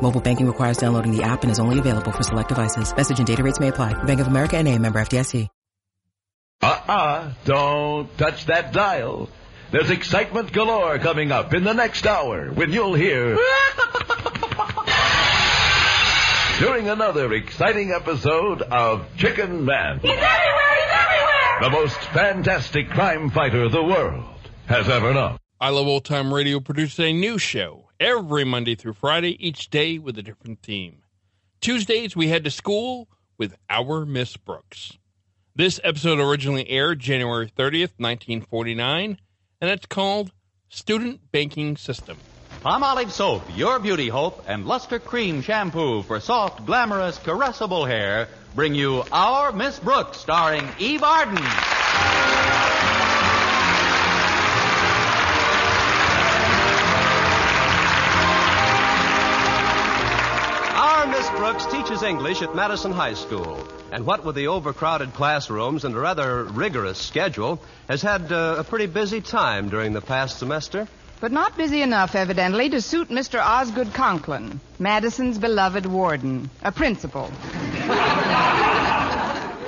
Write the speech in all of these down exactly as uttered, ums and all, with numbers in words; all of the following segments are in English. Mobile banking requires downloading the app and is only available for select devices. Message and data rates may apply. Bank of America N A, member F D I C. Uh-uh, don't touch that dial. There's excitement galore coming up in the next hour when you'll hear... during another exciting episode of Chicken Man. He's everywhere! He's everywhere! The most fantastic crime fighter the world has ever known. I Love Old Time Radio produces a new show every Monday through Friday, each day with a different theme. Tuesdays, we head to school with Our Miss Brooks. This episode originally aired January thirtieth, nineteen forty-nine, and it's called Student Banking System. Palmolive soap, your beauty hope, and Luster Cream Shampoo for soft, glamorous, caressable hair bring you Our Miss Brooks, starring Eve Arden. Brooks teaches English at Madison High School, and what with the overcrowded classrooms and a rather rigorous schedule, has had uh, a pretty busy time during the past semester. But not busy enough, evidently, to suit Mister Osgood Conklin, Madison's beloved warden, a principal.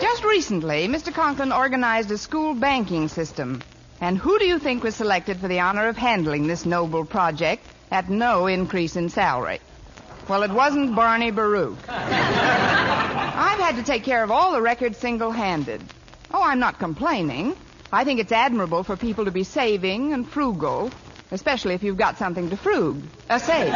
Just recently, Mister Conklin organized a school banking system, and who do you think was selected for the honor of handling this noble project at no increase in salary? Well, it wasn't Barney Baruch. I've had to take care of all the records single-handed. Oh, I'm not complaining. I think it's admirable for people to be saving and frugal, especially if you've got something to frug, uh, save.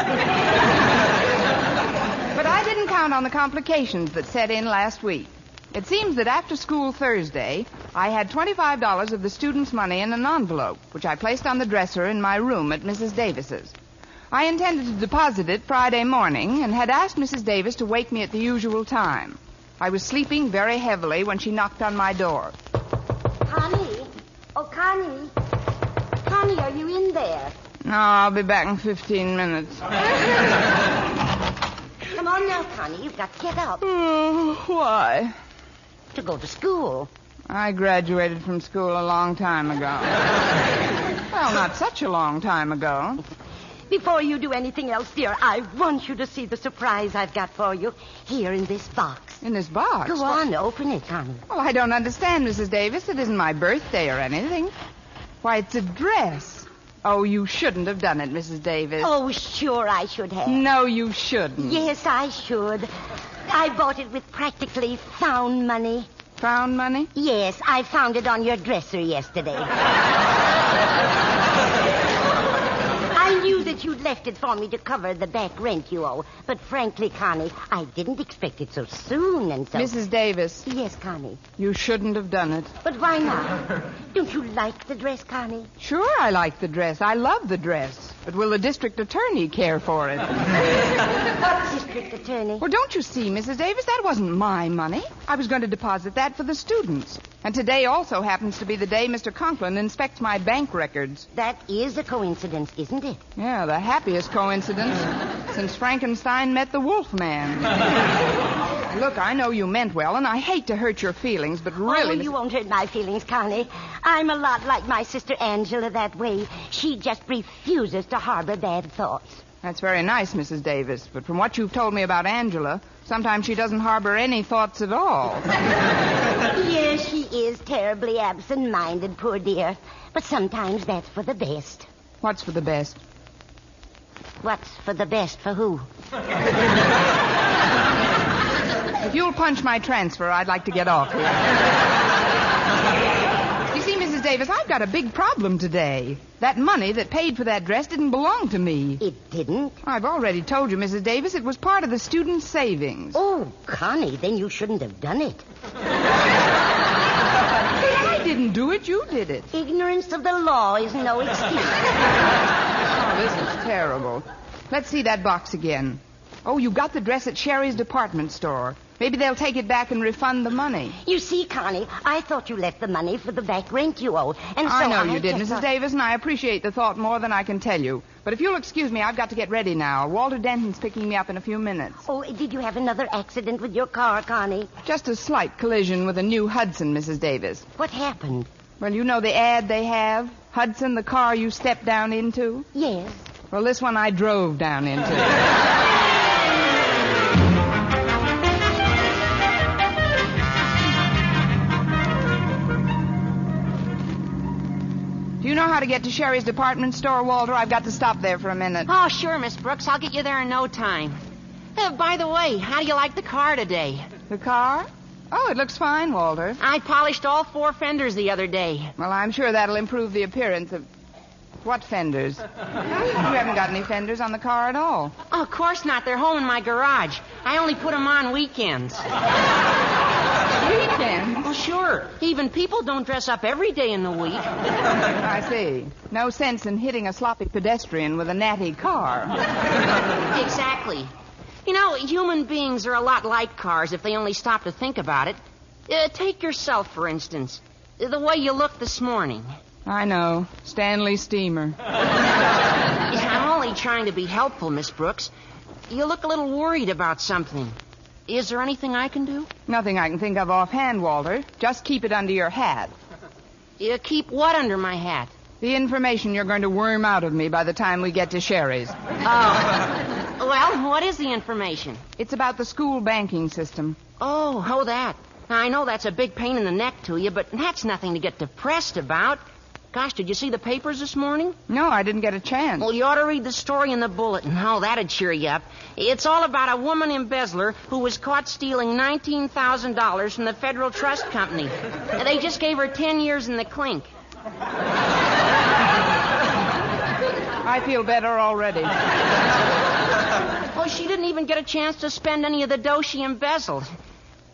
But I didn't count on the complications that set in last week. It seems that after school Thursday, I had twenty-five dollars of the students' money in an envelope, which I placed on the dresser in my room at Missus Davis's. I intended to deposit it Friday morning and had asked Missus Davis to wake me at the usual time. I was sleeping very heavily when she knocked on my door. Connie? Oh, Connie. Connie, are you in there? No, I'll be back in fifteen minutes. Come on now, Connie. You've got to get up. Uh, why? To go to school. I graduated from school a long time ago. Well, not such a long time ago. Before you do anything else, dear, I want you to see the surprise I've got for you here in this box. In this box? Go on, what? Open it, Connie. Oh, I don't understand, Missus Davis. It isn't my birthday or anything. Why, it's a dress. Oh, you shouldn't have done it, Missus Davis. Oh, sure I should have. No, you shouldn't. Yes, I should. I bought it with practically found money. Found money? Yes, I found it on your dresser yesterday. I knew that you'd left it for me to cover the back rent you owe. But frankly, Connie, I didn't expect it so soon and so... Missus Davis. Yes, Connie. You shouldn't have done it. But why not? Don't you like the dress, Connie? Sure, I like the dress. I love the dress. But will the district attorney care for it? What district attorney? Well, don't you see, Missus Davis, that wasn't my money. I was going to deposit that for the students. And today also happens to be the day Mister Conklin inspects my bank records. That is a coincidence, isn't it? Yeah, the happiest coincidence since Frankenstein met the Wolfman. Now, look, I know you meant well, and I hate to hurt your feelings, but really... Oh, you won't hurt my feelings, Connie. I'm a lot like my sister Angela that way. She just refuses to harbor bad thoughts. That's very nice, Missus Davis, but from what you've told me about Angela, sometimes she doesn't harbor any thoughts at all. Yes, she is terribly absent-minded, poor dear, but sometimes that's for the best. What's for the best? What's for the best for who? If you'll punch my transfer, I'd like to get off here. You see, Missus Davis, I've got a big problem today. That money that paid for that dress didn't belong to me. It didn't? I've already told you, Missus Davis, it was part of the student savings. Oh, Connie, then you shouldn't have done it. I didn't do it. You did it. Ignorance of the law is no excuse. Oh, this is terrible. Let's see that box again. Oh, you got the dress at Sherry's department store. Maybe they'll take it back and refund the money. You see, Connie, I thought you left the money for the back rent you owe. And so I know I you did, Missus Thought... Davis, and I appreciate the thought more than I can tell you. But if you'll excuse me, I've got to get ready now. Walter Denton's picking me up in a few minutes. Oh, did you have another accident with your car, Connie? Just a slight collision with a new Hudson, Missus Davis. What happened? Well, you know the ad they have? Hudson, the car you stepped down into? Yes. Well, this one I drove down into. Do you know how to get to Sherry's department store, Walter? I've got to stop there for a minute. Oh, sure, Miss Brooks. I'll get you there in no time. Uh, by the way, how do you like the car today? The car? Oh, it looks fine, Walter. I polished all four fenders the other day. Well, I'm sure that'll improve the appearance of... What fenders? You haven't got any fenders on the car at all. Oh, of course not. They're home in my garage. I only put them on weekends. Weekends? Well, sure. Even people don't dress up every day in the week. I see. No sense in hitting a sloppy pedestrian with a natty car. Exactly. You know, human beings are a lot like cars if they only stop to think about it. Uh, take yourself, for instance. The way you look this morning. I know. Stanley Steamer. Yeah, I'm only trying to be helpful, Miss Brooks. You look a little worried about something. Is there anything I can do? Nothing I can think of offhand, Walter. Just keep it under your hat. You keep what under my hat? The information you're going to worm out of me by the time we get to Sherry's. Oh. Well, what is the information? It's about the school banking system. Oh, oh, that. I know that's a big pain in the neck to you, but that's nothing to get depressed about. Gosh, did you see the papers this morning? No, I didn't get a chance. Well, you ought to read the story in the bulletin. Oh, that'd cheer you up. It's all about a woman embezzler who was caught stealing nineteen thousand dollars from the Federal Trust Company. They just gave her ten years in the clink. I feel better already. Well, she didn't even get a chance to spend any of the dough she embezzled.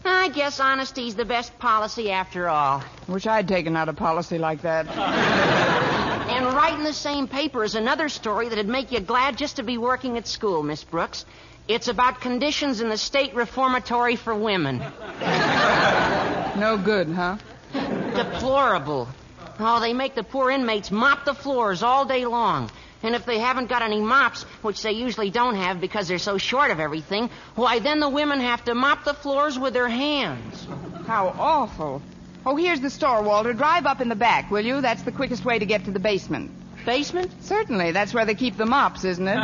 I guess honesty's the best policy after all. Wish I'd taken out a policy like that. And right in the same paper is another story that'd make you glad just to be working at school, Miss Brooks. It's about conditions in the state reformatory for women. No good, huh? Deplorable. Oh, they make the poor inmates mop the floors all day long. And if they haven't got any mops, which they usually don't have because they're so short of everything, why, then the women have to mop the floors with their hands. How awful. Oh, here's the store, Walter. Drive up in the back, will you? That's the quickest way to get to the basement. Basement? Certainly. That's where they keep the mops, isn't it?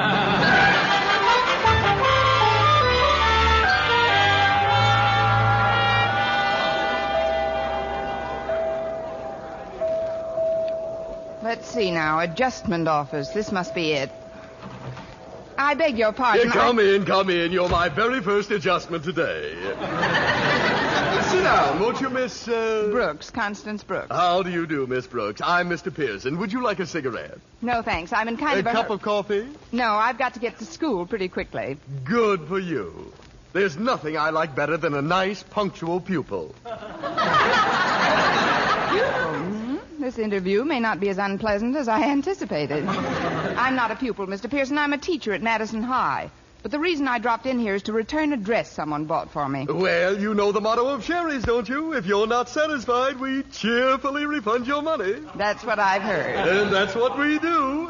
Let's see now. Adjustment office. This must be it. I beg your pardon. Yeah, come I... in, come in. You're my very first adjustment today. Sit down, won't you, Miss... Uh... Brooks, Constance Brooks. How do you do, Miss Brooks? I'm Mister Pearson. Would you like a cigarette? No, thanks. I'm in kind a of a... A cup of coffee? No, I've got to get to school pretty quickly. Good for you. There's nothing I like better than a nice, punctual pupil. This interview may not be as unpleasant as I anticipated. I'm not a pupil, Mister Pearson. I'm a teacher at Madison High. But the reason I dropped in here is to return a dress someone bought for me. Well, you know the motto of Sherry's, don't you? If you're not satisfied, we cheerfully refund your money. That's what I've heard. And that's what we do.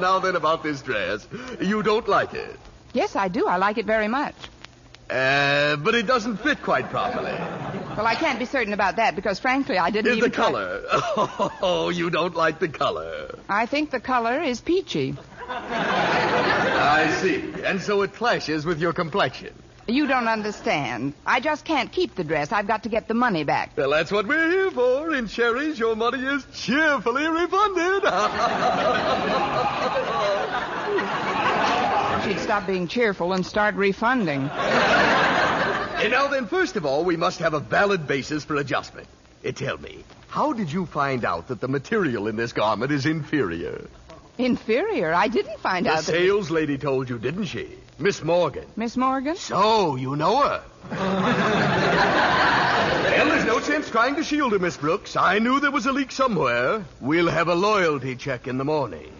Now then, about this dress. You don't like it? Yes, I do. I like it very much. Uh, but it doesn't fit quite properly. Well, I can't be certain about that because, frankly, I didn't is even... the color. Try... Oh, you don't like the color. I think the color is peachy. I see. And so it clashes with your complexion. You don't understand. I just can't keep the dress. I've got to get the money back. Well, that's what we're here for. In Sherry's, your money is cheerfully refunded. She'd stop being cheerful and start refunding. You know, then, first of all, we must have a valid basis for adjustment. Uh, tell me, how did you find out that the material in this garment is inferior? Inferior? I didn't find the out. The sales that... lady told you, didn't she? Miss Morgan. Miss Morgan? So, you know her. Well, there's no sense trying to shield her, Miss Brooks. I knew there was a leak somewhere. We'll have a loyalty check in the morning.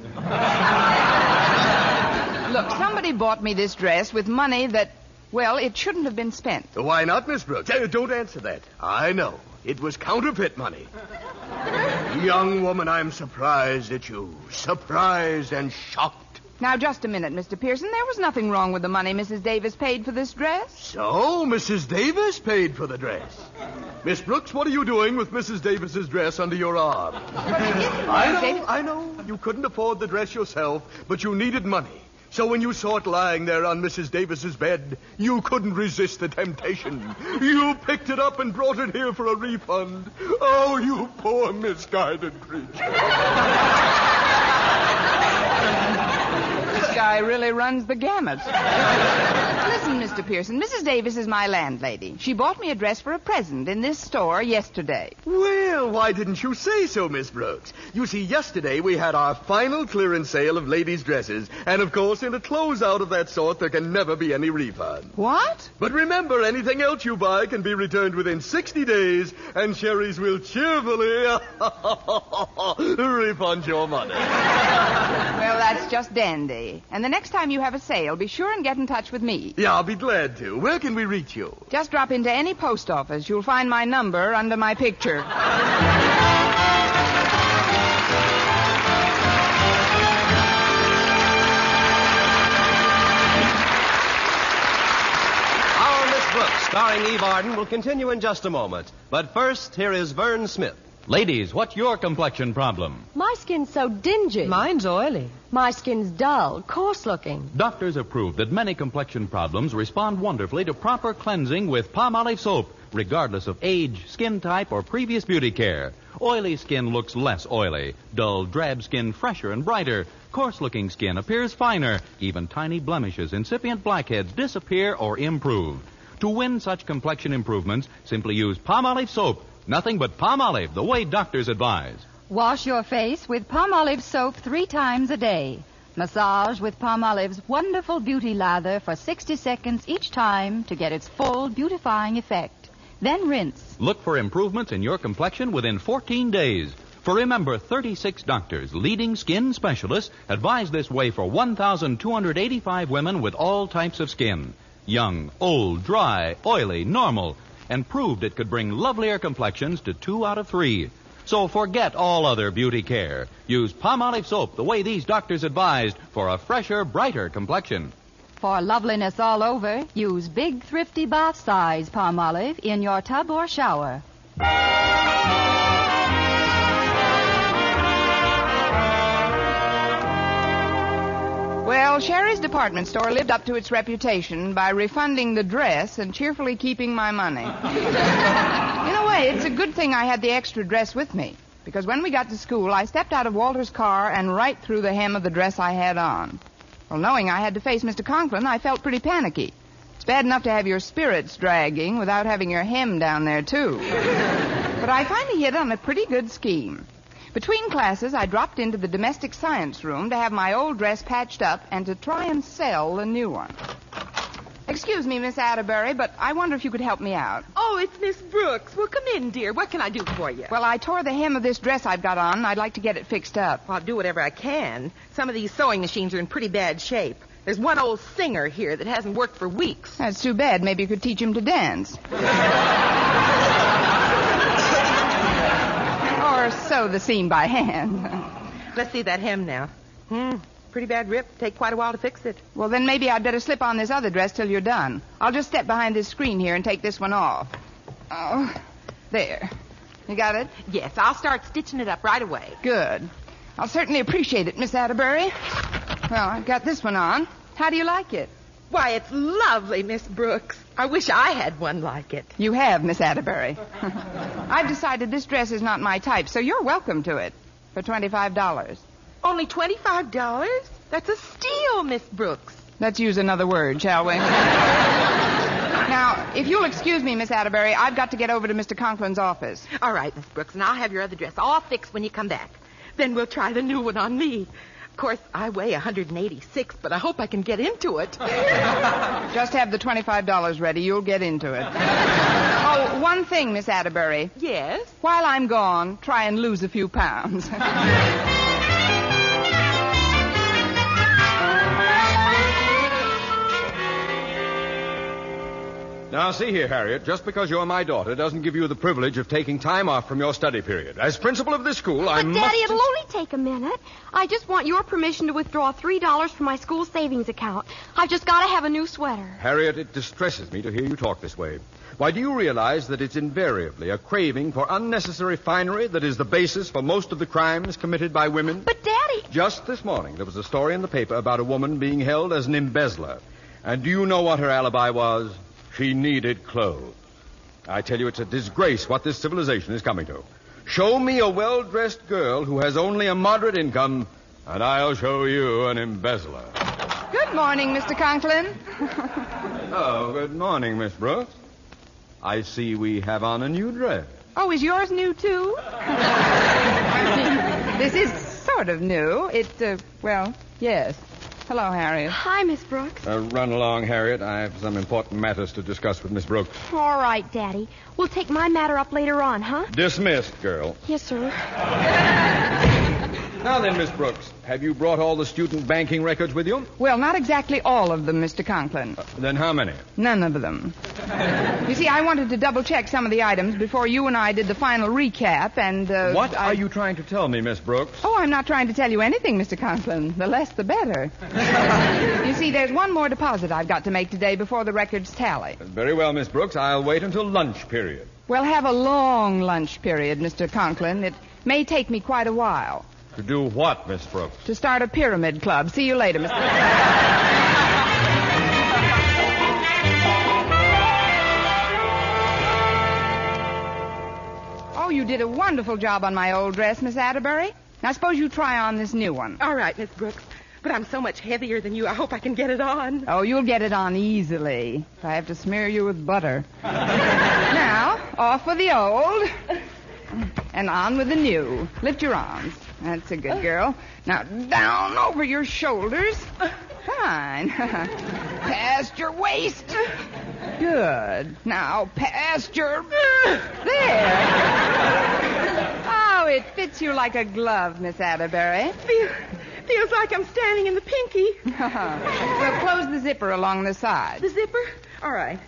Look, somebody bought me this dress with money that, well, it shouldn't have been spent. Why not, Miss Brooks? Uh, don't answer that. I know. It was counterfeit money. Young woman, I'm surprised at you. Surprised and shocked. Now, just a minute, Mister Pearson. There was nothing wrong with the money Missus Davis paid for this dress. So, Missus Davis paid for the dress. Miss Brooks, what are you doing with Missus Davis's dress under your arm? But it isn't, I know, Davis. I know. You couldn't afford the dress yourself, but you needed money. So when you saw it lying there on Missus Davis's bed, you couldn't resist the temptation. You picked it up and brought it here for a refund. Oh, you poor misguided creature. This guy really runs the gamut. Listen, Mister Pearson, Missus Davis is my landlady. She bought me a dress for a present in this store yesterday. Well, why didn't you say so, Miss Brooks? You see, yesterday we had our final clearance sale of ladies' dresses. And, of course, in a closeout of that sort, there can never be any refund. What? But remember, anything else you buy can be returned within sixty days, and Sherry's will cheerfully refund your money. Well, that's just dandy. And the next time you have a sale, be sure and get in touch with me. Yeah, I'll be glad to. Where can we reach you? Just drop into any post office. You'll find my number under my picture. Our Miss Brooks, starring Eve Arden, will continue in just a moment. But first, here is Vern Smith. Ladies, what's your complexion problem? My skin's so dingy. Mine's oily. My skin's dull, coarse-looking. Doctors have proved that many complexion problems respond wonderfully to proper cleansing with Palmolive soap, regardless of age, skin type, or previous beauty care. Oily skin looks less oily. Dull, drab skin fresher and brighter. Coarse-looking skin appears finer. Even tiny blemishes, incipient blackheads disappear or improve. To win such complexion improvements, simply use Palmolive soap. Nothing but Palmolive, the way doctors advise. Wash your face with Palmolive soap three times a day. Massage with Palmolive's wonderful beauty lather for sixty seconds each time to get its full beautifying effect. Then rinse. Look for improvements in your complexion within fourteen days. For remember, thirty-six doctors, leading skin specialists, advise this way for one thousand two hundred eighty-five women with all types of skin. Young, old, dry, oily, normal... and proved it could bring lovelier complexions to two out of three. So forget all other beauty care. Use Palmolive soap the way these doctors advised for a fresher, brighter complexion. For loveliness all over, use big, thrifty bath-size Palmolive in your tub or shower. Well, Sherry's department store lived up to its reputation by refunding the dress and cheerfully keeping my money. In a way, it's a good thing I had the extra dress with me, because when we got to school, I stepped out of Walter's car and right through the hem of the dress I had on. Well, knowing I had to face Mister Conklin, I felt pretty panicky. It's bad enough to have your spirits dragging without having your hem down there, too. But I finally hit on a pretty good scheme. Between classes, I dropped into the domestic science room to have my old dress patched up and to try and sell a new one. Excuse me, Miss Atterbury, but I wonder if you could help me out. Oh, it's Miss Brooks. Well, come in, dear. What can I do for you? Well, I tore the hem of this dress I've got on, and I'd like to get it fixed up. Well, I'll do whatever I can. Some of these sewing machines are in pretty bad shape. There's one old singer here that hasn't worked for weeks. That's too bad. Maybe you could teach him to dance. Or sew the seam by hand. Let's see that hem now. Hmm. Pretty bad rip. Take quite a while to fix it. Well, then maybe I'd better slip on this other dress till you're done. I'll just step behind this screen here and take this one off. Oh, there. You got it? Yes, I'll start stitching it up right away. Good. I'll certainly appreciate it, Miss Atterbury. Well, I've got this one on. How do you like it? Why, it's lovely, Miss Brooks. I wish I had one like it. You have, Miss Atterbury. I've decided this dress is not my type, so you're welcome to it for twenty-five dollars. Only twenty-five dollars? That's a steal, Miss Brooks. Let's use another word, shall we? Now, if you'll excuse me, Miss Atterbury, I've got to get over to Mister Conklin's office. All right, Miss Brooks, and I'll have your other dress all fixed when you come back. Then we'll try the new one on me. Of course, I weigh one hundred eighty-six, but I hope I can get into it. Just have the twenty-five dollars ready. You'll get into it. Oh, one thing, Miss Atterbury. Yes? While I'm gone, try and lose a few pounds. Now, see here, Harriet, just because you're my daughter doesn't give you the privilege of taking time off from your study period. As principal of this school, but I Daddy, must... But, Daddy, it'll only take a minute. I just want your permission to withdraw three dollars from my school savings account. I've just got to have a new sweater. Harriet, it distresses me to hear you talk this way. Why, do you realize that it's invariably a craving for unnecessary finery that is the basis for most of the crimes committed by women? But, Daddy... Just this morning, there was a story in the paper about a woman being held as an embezzler. And do you know what her alibi was? She needed clothes. I tell you, it's a disgrace what this civilization is coming to. Show me a well-dressed girl who has only a moderate income, and I'll show you an embezzler. Good morning, Mister Conklin. Oh, good morning, Miss Brooks. I see we have on a new dress. Oh, is yours new, too? This is sort of new. It, uh, well, yes. Hello, Harriet. Hi, Miss Brooks. Uh, run along, Harriet. I have some important matters to discuss with Miss Brooks. All right, Daddy. We'll take my matter up later on, huh? Dismissed, girl. Yes, sir. Now then, Miss Brooks, have you brought all the student banking records with you? Well, not exactly all of them, Mister Conklin. Uh, then how many? None of them. You see, I wanted to double-check some of the items before you and I did the final recap, and... Uh, what I... are you trying to tell me, Miss Brooks? Oh, I'm not trying to tell you anything, Mister Conklin. The less, the better. You see, there's one more deposit I've got to make today before the records tally. Very well, Miss Brooks. I'll wait until lunch period. We'll have a long lunch period, Mister Conklin. It may take me quite a while. To do what, Miss Brooks? To start a pyramid club. See you later, Miss Brooks. Oh, you did a wonderful job on my old dress, Miss Atterbury. Now, suppose you try on this new one. All right, Miss Brooks. But I'm so much heavier than you, I hope I can get it on. Oh, you'll get it on easily. If I have to smear you with butter. Now, off with the old. And on with the new. Lift your arms. That's a good girl. Now, down over your shoulders. Fine. Past your waist. Good. Now, past your... There. Oh, it fits you like a glove, Miss Atterbury. Feels, feels like I'm standing in the pinky. Well, close the zipper along the side. The zipper? All right.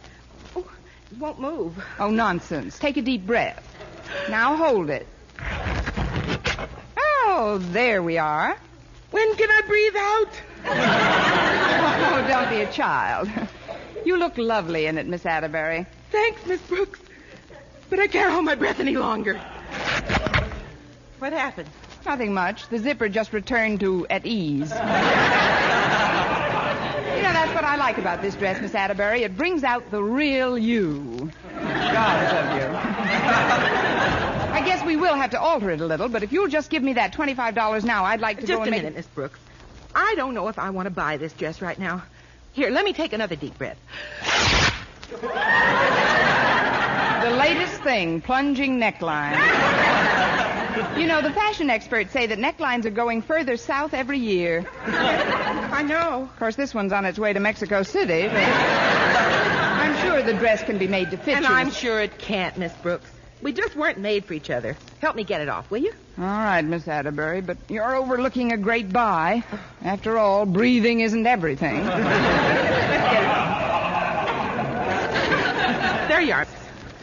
Oh, it won't move. Oh, nonsense. Take a deep breath. Now hold it. Oh, there we are. When can I breathe out? Oh, don't be a child. You look lovely in it, Miss Atterbury. Thanks, Miss Brooks. But I can't hold my breath any longer. What happened? Nothing much. The zipper just returned to at ease. You know, that's what I like about this dress, Miss Atterbury. It brings out the real you. God love you. I guess we will have to alter it a little, but if you'll just give me that twenty-five dollars now, I'd like to just go and make... Just a minute, Miss Brooks. I don't know if I want to buy this dress right now. Here, let me take another deep breath. The latest thing, plunging necklines. You know, the fashion experts say that necklines are going further south every year. I know. Of course, this one's on its way to Mexico City, but I'm sure the dress can be made to fit and you. And I'm sure it can't, Miss Brooks. We just weren't made for each other. Help me get it off, will you? All right, Miss Atterbury, but you're overlooking a great buy. After all, breathing isn't everything. There you are.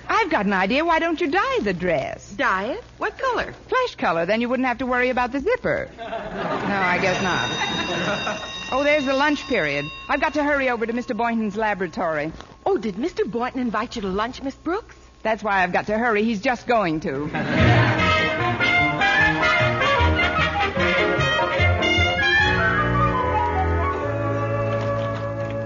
I've got an idea. Why don't you dye the dress? Dye it? What color? Flesh color. Then you wouldn't have to worry about the zipper. No, I guess not. Oh, there's the lunch period. I've got to hurry over to Mister Boynton's laboratory. Oh, did Mister Boynton invite you to lunch, Miss Brooks? That's why I've got to hurry. He's just going to.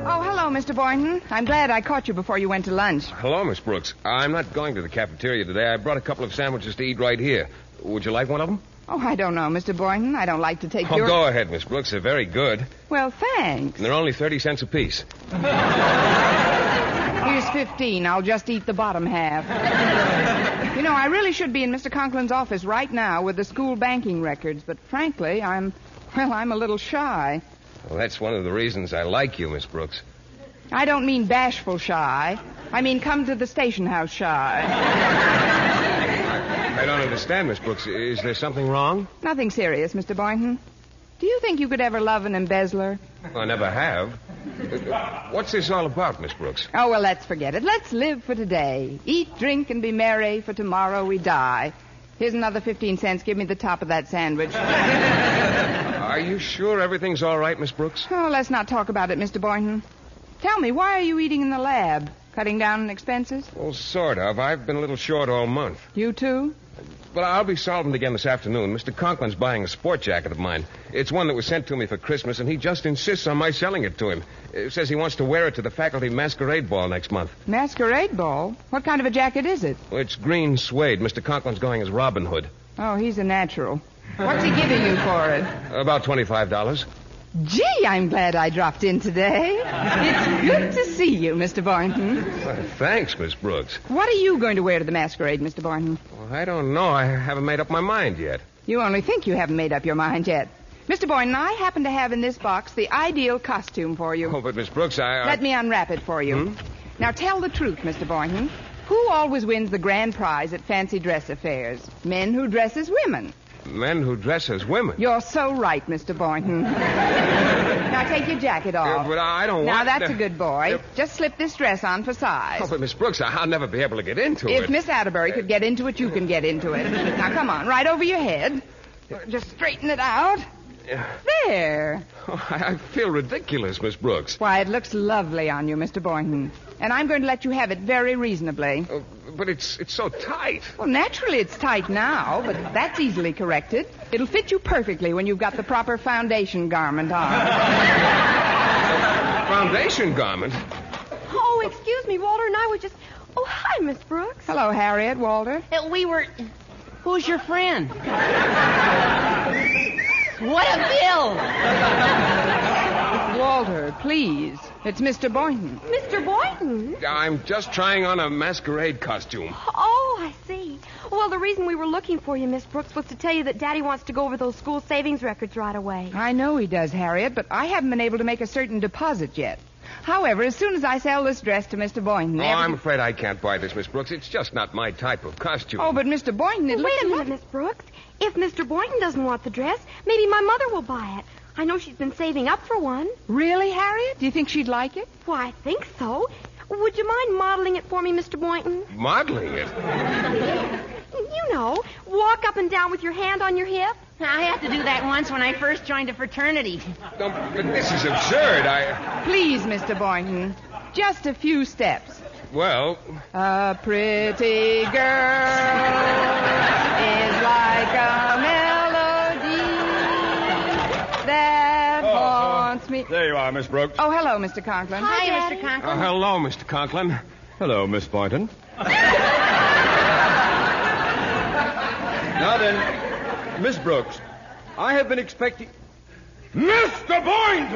Oh, hello, Mister Boynton. I'm glad I caught you before you went to lunch. Hello, Miss Brooks. I'm not going to the cafeteria today. I brought a couple of sandwiches to eat right here. Would you like one of them? Oh, I don't know, Mister Boynton. I don't like to take oh, your... Oh, go ahead, Miss Brooks. They're very good. Well, thanks. And they're only thirty cents apiece. Here's fifteen. I'll just eat the bottom half. You know, I really should be in Mister Conklin's office right now with the school banking records, but frankly, I'm... Well, I'm a little shy. Well, that's one of the reasons I like you, Miss Brooks. I don't mean bashful shy. I mean come to the station house shy. I don't understand, Miss Brooks. Is there something wrong? Nothing serious, Mister Boynton. Do you think you could ever love an embezzler? I never have. What's this all about, Miss Brooks? Oh, well, let's forget it. Let's live for today. Eat, drink, and be merry, for tomorrow we die. Here's another fifteen cents. Give me the top of that sandwich. Are you sure everything's all right, Miss Brooks? Oh, let's not talk about it, Mister Boynton. Tell me, why are you eating in the lab? Cutting down on expenses? Well, sort of. I've been a little short all month. You too? But I'll be solvent again this afternoon. Mister Conklin's buying a sport jacket of mine. It's one that was sent to me for Christmas, and he just insists on my selling it to him. It says he wants to wear it to the faculty masquerade ball next month. Masquerade ball? What kind of a jacket is it? Well, it's green suede. Mister Conklin's going as Robin Hood. Oh, he's a natural. What's he giving you for it? About twenty-five dollars. Gee, I'm glad I dropped in today. It's good to see you, Mister Boynton. Well, thanks, Miss Brooks. What are you going to wear to the masquerade, Mister Boynton? Well, I don't know. I haven't made up my mind yet. You only think you haven't made up your mind yet. Mister Boynton, I happen to have in this box the ideal costume for you. Oh, but Miss Brooks, I... I... Let me unwrap it for you. Hmm? Now, tell the truth, Mister Boynton. Who always wins the grand prize at fancy dress affairs? Men who dress as women. Men who dress as women. You're so right, Mister Boynton. Now, take your jacket off. Uh, but I don't want... Now, that's to... a good boy. Uh... Just slip this dress on for size. Oh, but, Miss Brooks, I'll never be able to get into if it. If Miss Atterbury uh... could get into it, you can get into it. Now, come on, right over your head. Just straighten it out. There. Oh, I feel ridiculous, Miss Brooks. Why, it looks lovely on you, Mister Boynton. And I'm going to let you have it very reasonably. Uh, but it's it's so tight. Well, naturally it's tight now, but that's easily corrected. It'll fit you perfectly when you've got the proper foundation garment on. Foundation garment? Oh, excuse me, Walter and I were just... Oh, hi, Miss Brooks. Hello, Harriet, Walter. Uh, we were... Who's your friend? What a bill! Walter, please. It's Mister Boynton. Mister Boynton? I'm just trying on a masquerade costume. Oh, I see. Well, the reason we were looking for you, Miss Brooks, was to tell you that Daddy wants to go over those school savings records right away. I know he does, Harriet, but I haven't been able to make a certain deposit yet. However, as soon as I sell this dress to Mister Boynton... Oh, every... I'm afraid I can't buy this, Miss Brooks. It's just not my type of costume. Oh, but Mister Boynton... It well, wait a minute, Miss Brooks. If Mister Boynton doesn't want the dress, maybe my mother will buy it. I know she's been saving up for one. Really, Harriet? Do you think she'd like it? Why, I think so. Would you mind modeling it for me, Mister Boynton? Modeling it? You know, walk up and down with your hand on your hip. I had to do that once when I first joined a fraternity. No, but this is absurd. I... Please, Mister Boynton, just a few steps. Well... A pretty girl... Like a melody that oh, haunts me. There you are, Miss Brooks. Oh, hello, Mister Conklin. Hi, Hi Mister Conklin. Uh, hello, Mister Conklin. Hello, Miss Boynton. Now then, Miss Brooks, I have been expecting... Mister Boynton!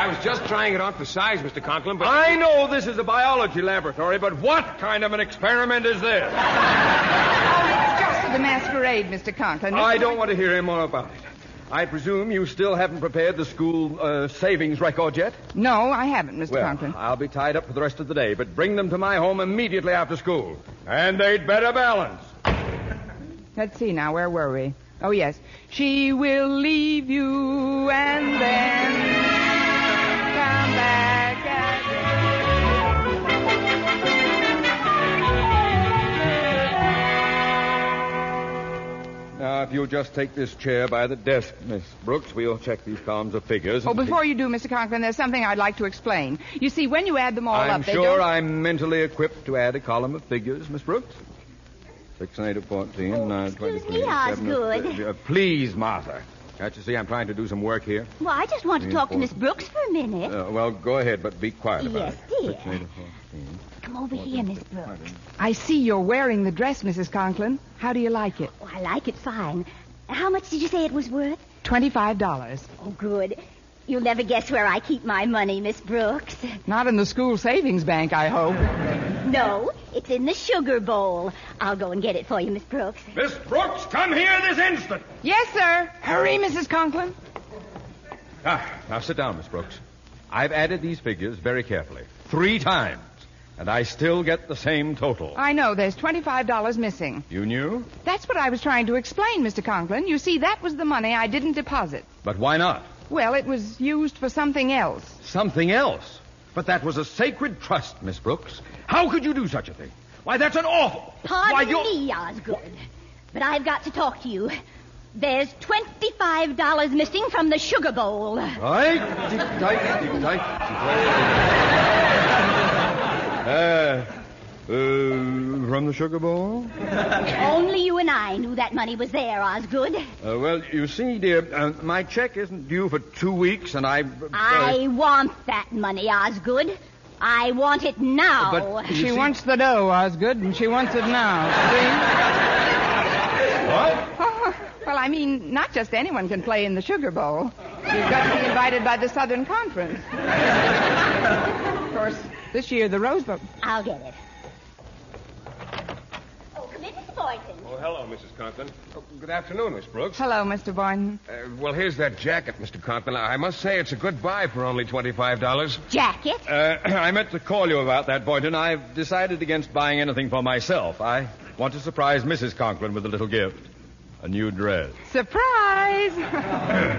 I was just trying it on for size, Mister Conklin, but... I know this is a biology laboratory, but what kind of an experiment is this? Oh, it's just the masquerade, Mister Conklin. Mister I don't Boynton. want to hear any more about it. I presume you still haven't prepared the school uh, savings record yet? No, I haven't, Mister Well, Conklin. I'll be tied up for the rest of the day, but bring them to my home immediately after school. And they'd better balance. Let's see now, where were we? Oh, yes. She will leave you and then... Now, if you'll just take this chair by the desk, Miss Brooks, we'll check these columns of figures. Oh, before you do, Mister Conklin, there's something I'd like to explain. You see, when you add them all I'm up, they sure don't... I'm sure I'm mentally equipped to add a column of figures, Miss Brooks. Six and eight of fourteen, oh, nine, excuse twenty-three, me, Osgood. Seven, uh, please, Martha. Can't you see I'm trying to do some work here? Well, I just want to talk to Miss Brooks for a minute. Uh, well, go ahead, but be quiet about it. Yes, dear. Six, eight, Come over fourteen, here, Miss Brooks. I see you're wearing the dress, Missus Conklin. How do you like it? Oh, I like it fine. How much did you say it was worth? Twenty-five dollars. Oh, good. You'll never guess where I keep my money, Miss Brooks. Not in the school savings bank, I hope. No, it's in the sugar bowl. I'll go and get it for you, Miss Brooks. Miss Brooks, come here this instant. Yes, sir. Hurry, Missus Conklin. Ah, now sit down, Miss Brooks. I've added these figures very carefully. Three times. And I still get the same total. I know. There's twenty-five dollars missing. You knew? That's what I was trying to explain, Mister Conklin. You see, that was the money I didn't deposit. But why not? Well, it was used for something else. Something else? But that was a sacred trust, Miss Brooks. How could you do such a thing? Why, that's an awful... Pardon Why, me, Osgood, but I've got to talk to you. There's twenty-five dollars missing from the sugar bowl. Right? Uh, uh, from the sugar bowl? Only you and I knew that money was there, Osgood. Uh, well, you see, dear, uh, my check isn't due for two weeks, and I... Uh, I want that money, Osgood. I want it now. But she see... wants the dough, Osgood, and she wants it now. See? What? Oh, well, I mean, not just anyone can play in the sugar bowl. You've got to be invited by the Southern Conference. Of course, this year, the Rose Bowl. I'll get it. Oh, come in, Mister Boynton. Oh, hello, Missus Conklin. Oh, good afternoon, Miss Brooks. Hello, Mister Boynton. Uh, well, here's that jacket, Mister Conklin. I must say it's a good buy for only twenty-five dollars. Jacket? Uh, I meant to call you about that, Boynton. I've decided against buying anything for myself. I want to surprise Missus Conklin with a little gift. A new dress. Surprise!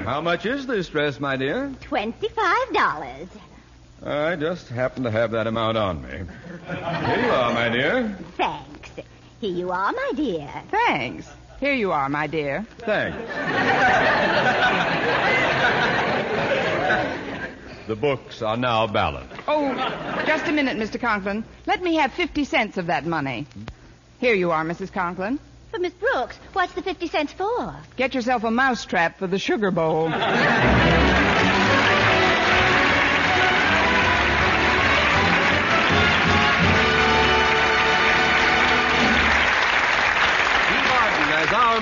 How much is this dress, my dear? twenty-five dollars. I just happen to have that amount on me. Here you are, my dear. Thanks. Here you are, my dear. Thanks. Here you are, my dear. Thanks. The books are now balanced. Oh, just a minute, Mister Conklin. Let me have fifty cents of that money. Here you are, Missus Conklin. But, Miss Brooks, what's the fifty cents for? Get yourself a mousetrap for the sugar bowl. Our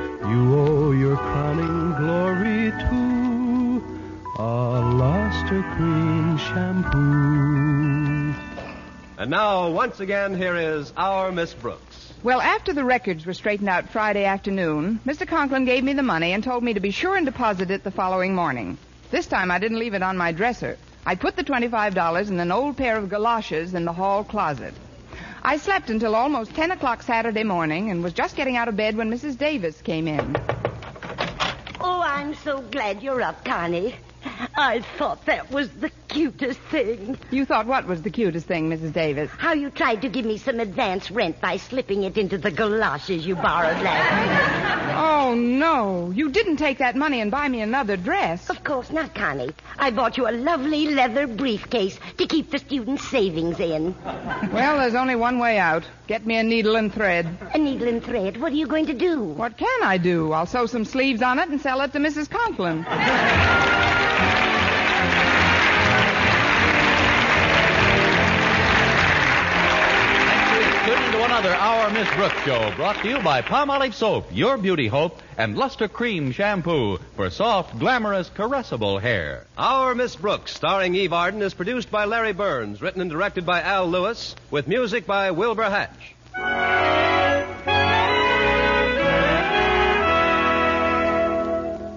You owe your crowning glory to a Luster Cream Shampoo. And now, once again, here is Our Miss Brooks. Well, after the records were straightened out Friday afternoon, Mister Conklin gave me the money and told me to be sure and deposit it the following morning. This time I didn't leave it on my dresser. I put the twenty-five dollars in an old pair of galoshes in the hall closet. I slept until almost ten o'clock Saturday morning and was just getting out of bed when Missus Davis came in. Oh, I'm so glad you're up, Connie. I thought that was the cutest thing. You thought what was the cutest thing, Missus Davis? How you tried to give me some advance rent by slipping it into the galoshes you borrowed last night. Oh, no. No, you didn't take that money and buy me another dress. Of course not, Connie. I bought you a lovely leather briefcase to keep the student savings in. Well, there's only one way out. Get me a needle and thread. A needle and thread? What are you going to do? What can I do? I'll sew some sleeves on it and sell it to Missus Conklin. Another Our Miss Brooks Show brought to you by Palmolive Soap, your beauty hope, and Luster Cream Shampoo for soft, glamorous, caressable hair. Our Miss Brooks, starring Eve Arden, is produced by Larry Burns, written and directed by Al Lewis, with music by Wilbur Hatch.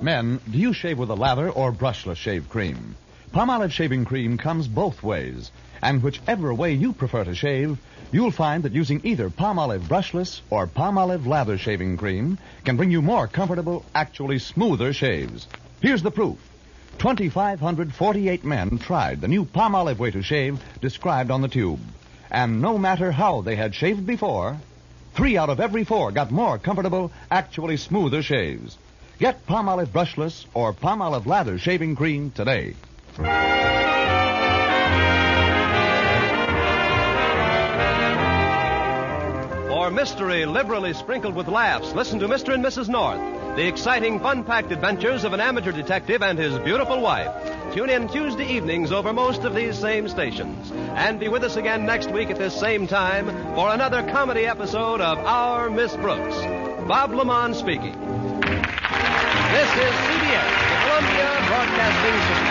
Men, do you shave with a lather or brushless shave cream? Palmolive shaving cream comes both ways, and whichever way you prefer to shave, you'll find that using either Palmolive brushless or Palmolive lather shaving cream can bring you more comfortable, actually smoother shaves. Here's the proof. two thousand five hundred forty-eight men tried the new Palmolive way to shave described on the tube. And no matter how they had shaved before, three out of every four got more comfortable, actually smoother shaves. Get Palmolive brushless or Palmolive lather shaving cream today. For mystery liberally sprinkled with laughs, listen to Mister and Missus North, the exciting, fun-packed adventures of an amateur detective and his beautiful wife. Tune in Tuesday evenings over most of these same stations. And be with us again next week at this same time for another comedy episode of Our Miss Brooks. Bob LeMond speaking. This is C B S, the Columbia Broadcasting System.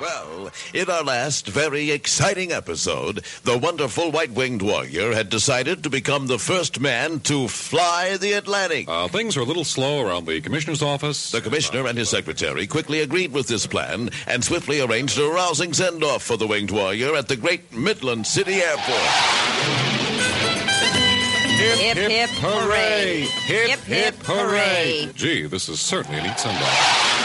Well, in our last very exciting episode, the wonderful white-winged warrior had decided to become the first man to fly the Atlantic. Uh, things are a little slow around the commissioner's office. The commissioner and his secretary quickly agreed with this plan and swiftly arranged a rousing send-off for the winged warrior at the great Midland City Airport. Hip, hip, hip, hip, hooray! Hip, hip, hip, hooray! Gee, this is certainly an elite send-off.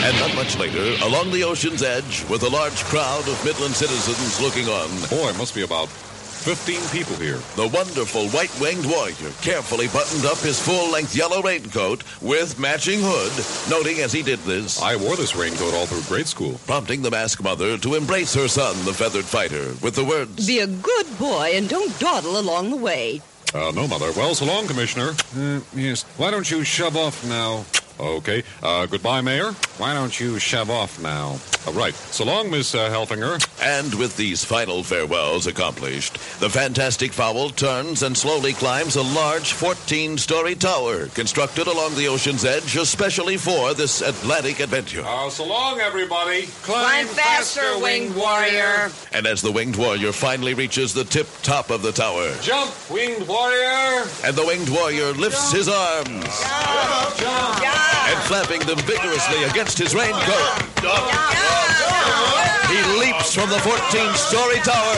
And not much later, along the ocean's edge, with a large crowd of Midland citizens looking on. Boy, it must be about fifteen people here. The wonderful white-winged warrior carefully buttoned up his full-length yellow raincoat with matching hood, noting as he did this, I wore this raincoat all through grade school. Prompting the masked mother to embrace her son, the feathered fighter, with the words, Be a good boy and don't dawdle along the way. Uh, no, Mother. Well, so long, Commissioner. Uh, yes. Why don't you shove off now? Okay. Uh, goodbye, Mayor. Why don't you shove off now? Uh, right. So long, Miss uh, Helfinger. And with these final farewells accomplished, the fantastic fowl turns and slowly climbs a large fourteen-story tower constructed along the ocean's edge especially for this Atlantic adventure. Uh, so long, everybody. Climb, Climb faster, faster, winged warrior. And as the winged warrior finally reaches the tip-top of the tower... Jump, winged warrior. And the winged warrior lifts jump. His arms. Jump, jump, jump. jump. And flapping them vigorously against his raincoat, he leaps from the fourteen-story tower.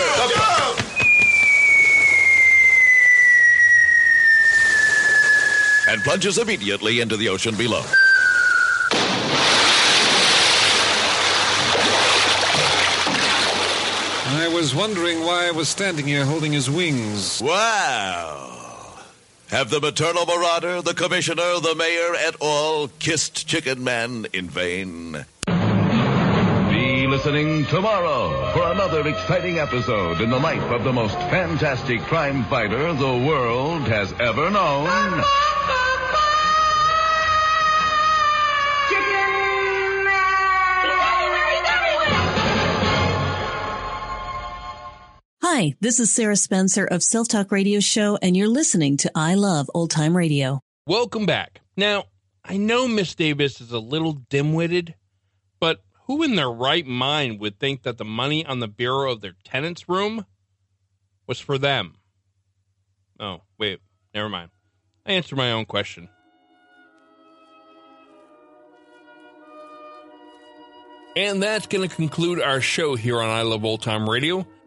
And plunges immediately into the ocean below. I was wondering why I was standing here holding his wings. Wow. Have the maternal marauder, the commissioner, the mayor, et al. Kissed Chicken Man in vain? Be listening tomorrow for another exciting episode in the life of the most fantastic crime fighter the world has ever known. Hi, this is Sarah Spencer of Self Talk Radio Show, and you're listening to I Love Old Time Radio. Welcome back. Now, I know Miss Davis is a little dim-witted, but who in their right mind would think that the money on the bureau of their tenant's room was for them? Oh, wait, never mind. I answered my own question. And that's going to conclude our show here on I Love Old Time Radio.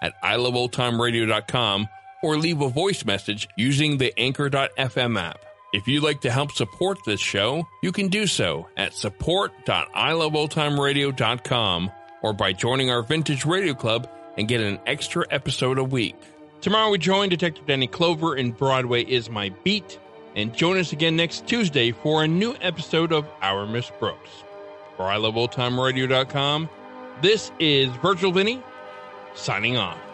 at I Love Old Time Radio dot com or leave a voice message using the Anchor dot f m app. If you'd like to help support this show, you can do so at support dot I Love Old Time Radio dot com or by joining our Vintage Radio Club and get an extra episode a week. Tomorrow we join Detective Danny Clover in Broadway Is My Beat. And join us again next Tuesday for a new episode of Our Miss Brooks. For I Love Old Time Radio dot com, this is Virgil Vinny, signing off.